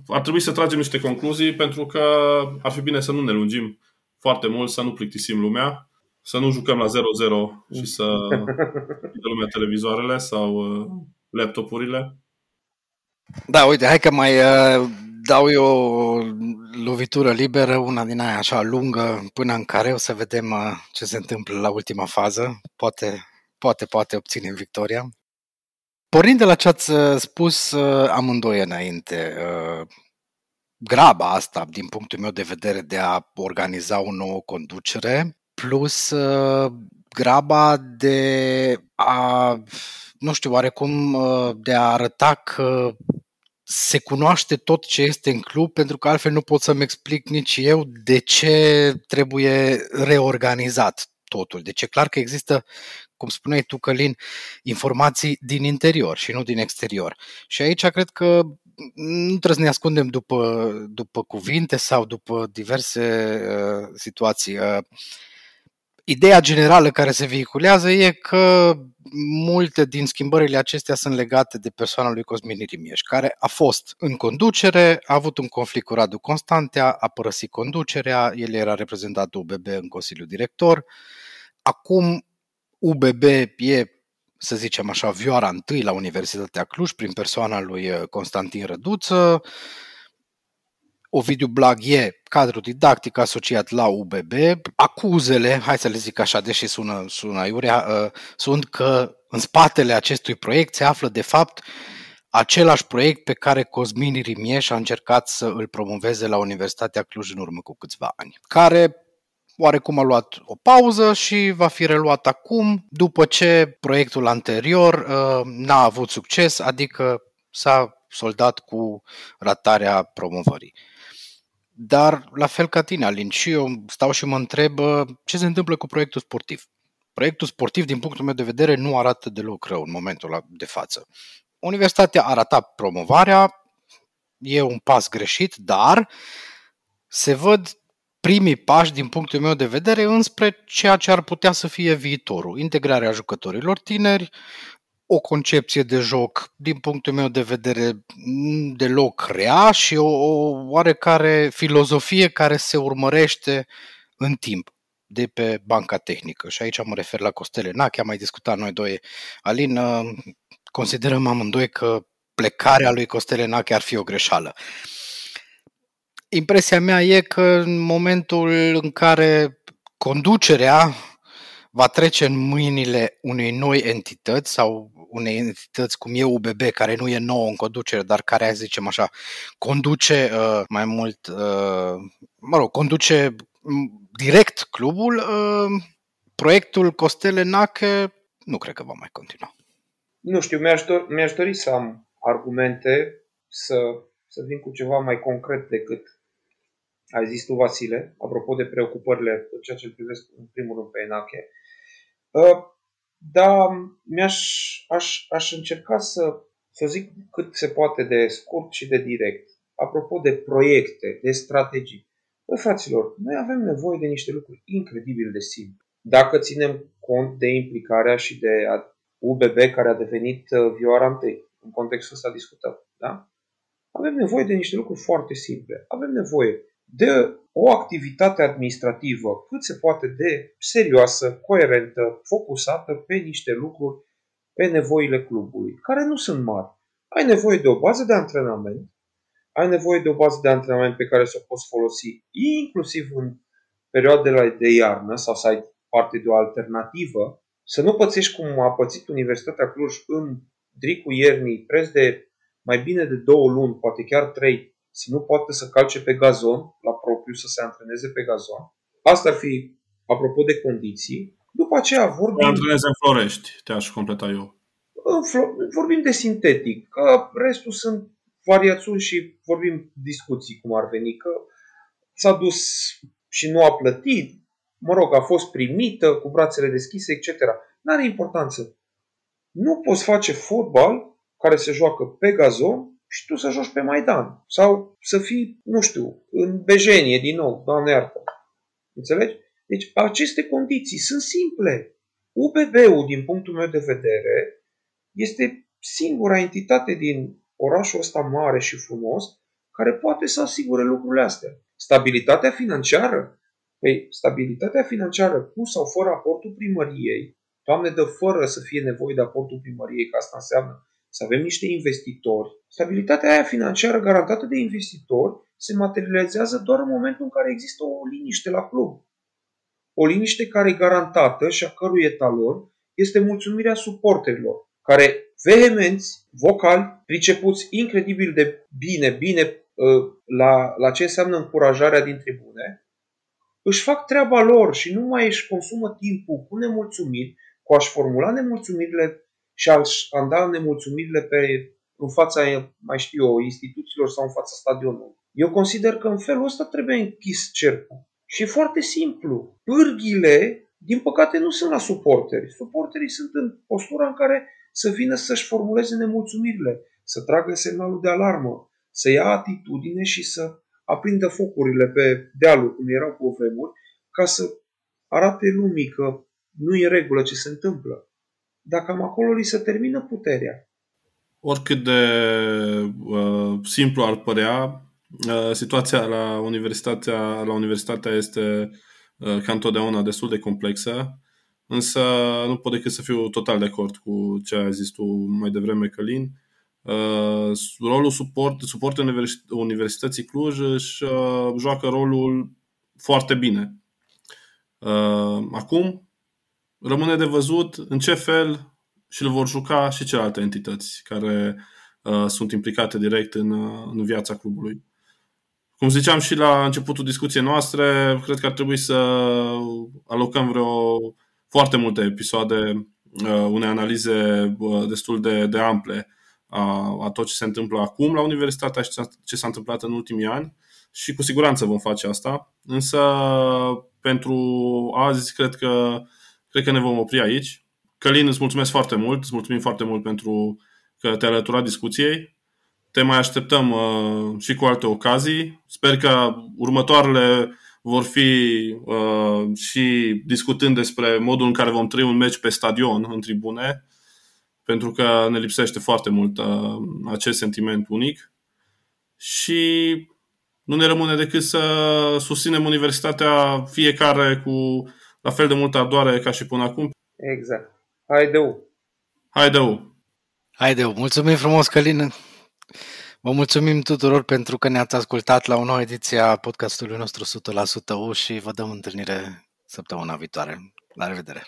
ar trebui să tragem niște concluzii, pentru că ar fi bine să nu ne lungim foarte mult, să nu plictisim lumea, să nu jucăm la zero zero și să dă lumea televizoarele sau laptopurile. Da, uite, hai că mai uh, dau eu o lovitură liberă, una din aia așa lungă, până în care o să vedem uh, ce se întâmplă la ultima fază. Poate, poate, poate obținem victoria. Pornind de la ce ați spus uh, amândoi înainte, uh, graba asta, din punctul meu de vedere, de a organiza o nouă conducere, plus uh, graba de a, nu știu, oarecum uh, de a arăta că se cunoaște tot ce este în club, pentru că altfel nu pot să-mi explic nici eu de ce trebuie reorganizat totul. Deci e clar că există, cum spuneai tu, Călin, informații din interior și nu din exterior. Și aici cred că nu trebuie să ne ascundem după, după cuvinte sau după diverse uh, situații. Uh, Ideea generală care se vehiculează e că multe din schimbările acestea sunt legate de persoana lui Cosmin Irimieș, care a fost în conducere, a avut un conflict cu Radu Constantea, a părăsit conducerea, el era reprezentantul U B B în Consiliul Director. Acum U B B e, să zicem așa, vioara întâi la Universitatea Cluj prin persoana lui Constantin Răduță. Ovidiu Blag e cadru didactic asociat la U B B. Acuzele, hai să le zic așa, deși sună, sună aiurea, uh, sunt că în spatele acestui proiect se află de fapt același proiect pe care Cosmin Irimieș a încercat să îl promoveze la Universitatea Cluj în urmă cu câțiva ani, care oarecum a luat o pauză și va fi reluat acum după ce proiectul anterior uh, n-a avut succes, adică s-a soldat cu ratarea promovării. Dar, la fel ca tine, Alin, și eu stau și mă întreb ce se întâmplă cu proiectul sportiv. Proiectul sportiv, din punctul meu de vedere, nu arată deloc rău în momentul de față. Universitatea a ratat promovarea, e un pas greșit, dar se văd primii pași, din punctul meu de vedere, înspre ceea ce ar putea să fie viitorul. Integrarea jucătorilor tineri, o concepție de joc, din punctul meu de vedere, deloc rea și o, o oarecare filozofie care se urmărește în timp de pe banca tehnică. Și aici mă refer la Costel Enache, am mai discutat noi doi. Alin, considerăm amândoi că plecarea lui Costel Enache ar fi o greșeală. Impresia mea e că în momentul în care conducerea va trece în mâinile unei noi entități sau unei entități cum e U B B, care nu e nouă în conducere, dar care, hai să zicem așa, conduce uh, mai mult, uh, mă rog, conduce direct clubul, uh, proiectul Costel Enache nu cred că va mai continua. Nu știu, mi-aș dori, mi-aș dori să am argumente, să, să vin cu ceva mai concret decât ai zis tu, Vasile, apropo de preocupările, ceea ce îl privesc în primul rând pe Enache. Dar mi-aș aș, aș încerca să, să zic cât se poate de scurt și de direct. Apropo de proiecte, de strategii. Băi, fraților, noi avem nevoie de niște lucruri incredibil de simple. Dacă ținem cont de implicarea și de U B B care a devenit vioara întâi, în contextul ăsta discutăm, da? Avem nevoie de niște lucruri foarte simple. Avem nevoie de o activitate administrativă cât se poate de serioasă, coerentă, focusată pe niște lucruri, pe nevoile clubului, care nu sunt mari. Ai nevoie de o bază de antrenament, ai nevoie de o bază de antrenament pe care să o poți folosi inclusiv în perioadele de iarnă sau să ai parte de o alternativă, să nu pățești cum a pățit Universitatea Cluj în dricul iernii, preț de mai bine de două luni, poate chiar trei, să nu poată să calce pe gazon, la propriu să se antreneze pe gazon. Asta ar fi, apropo de condiții. După aceea vorbim... Te antrenezi în Florești, te-aș completa eu. Vorbim de sintetic, că restul sunt variațiuni și vorbim discuții cum ar veni, că s-a dus și nu a plătit, mă rog, a fost primită cu brațele deschise, et cetera. N-are importanță. Nu poți face fotbal care se joacă pe gazon și tu să joci pe Maidan. Sau să fii, nu știu, în Bejenie din nou, Doamne iartă. Înțelegi? Deci aceste condiții sunt simple. U B B-ul, din punctul meu de vedere, este singura entitate din orașul ăsta mare și frumos care poate să asigure lucrurile astea. Stabilitatea financiară? Păi, stabilitatea financiară cu sau fără aportul primăriei, Doamne dă fără să fie nevoie de aportul primăriei, că asta înseamnă să avem niște investitori. Stabilitatea aia financiară garantată de investitori se materializează doar în momentul în care există o liniște la club. O liniște care e garantată și a cărui etalon este mulțumirea suporterilor, care vehemenți, vocali, pricepuți incredibil de bine, bine la, la ce înseamnă încurajarea din tribune, își fac treaba lor și nu mai își consumă timpul cu nemulțumiri, cu a-și formula nemulțumirile și aș da nemulțumirile pe, în fața, mai știu eu, instituțiilor sau în fața stadionului. Eu consider că în felul ăsta trebuie închis cercul. Și foarte simplu. Pârghile, din păcate, nu sunt la suporteri. Suporterii sunt în postura în care să vină să-și formuleze nemulțumirile, să tragă semnalul de alarmă, să ia atitudine și să aprindă focurile pe dealuri, cum erau cu vremuri, ca să arate lumii că nu e în regulă ce se întâmplă. Dacă am acolo li se termină puterea. Oricât de uh, simplu ar părea, uh, situația la universitatea, la universitatea este uh, ca întotdeauna destul de complexă, însă nu pot decât să fiu total de acord cu ce ai zis tu mai devreme, Călin. Uh, rolul suport, suportul Univers- Universității Cluj își uh, joacă rolul foarte bine. Uh, acum, rămâne de văzut în ce fel și îl vor juca și celelalte entități care uh, sunt implicate direct în, în viața clubului. Cum ziceam și la începutul discuției noastre, cred că ar trebui să alocăm vreo foarte multe episoade, uh, unei analize uh, destul de, de ample a, a tot ce se întâmplă acum la Universitatea și ce s-a întâmplat în ultimii ani și cu siguranță vom face asta. Însă pentru azi cred că Cred că ne vom opri aici. Călin, îți mulțumesc foarte mult, îți mulțumim foarte mult pentru că te-ai alăturat discuției. Te mai așteptăm uh, și cu alte ocazii. Sper că următoarele vor fi uh, și discutând despre modul în care vom trăi un meci pe stadion, în tribune, pentru că ne lipsește foarte mult acest sentiment unic și nu ne rămâne decât să susținem universitatea fiecare cu la fel de multă ardoare ca și până acum. Exact. Haideu! Haideu! Haideu! Mulțumim frumos, Călin! Vă mulțumim tuturor pentru că ne-ați ascultat la o nouă ediție a podcastului nostru o sută la sută U și vă dăm întâlnire săptămâna viitoare. La revedere!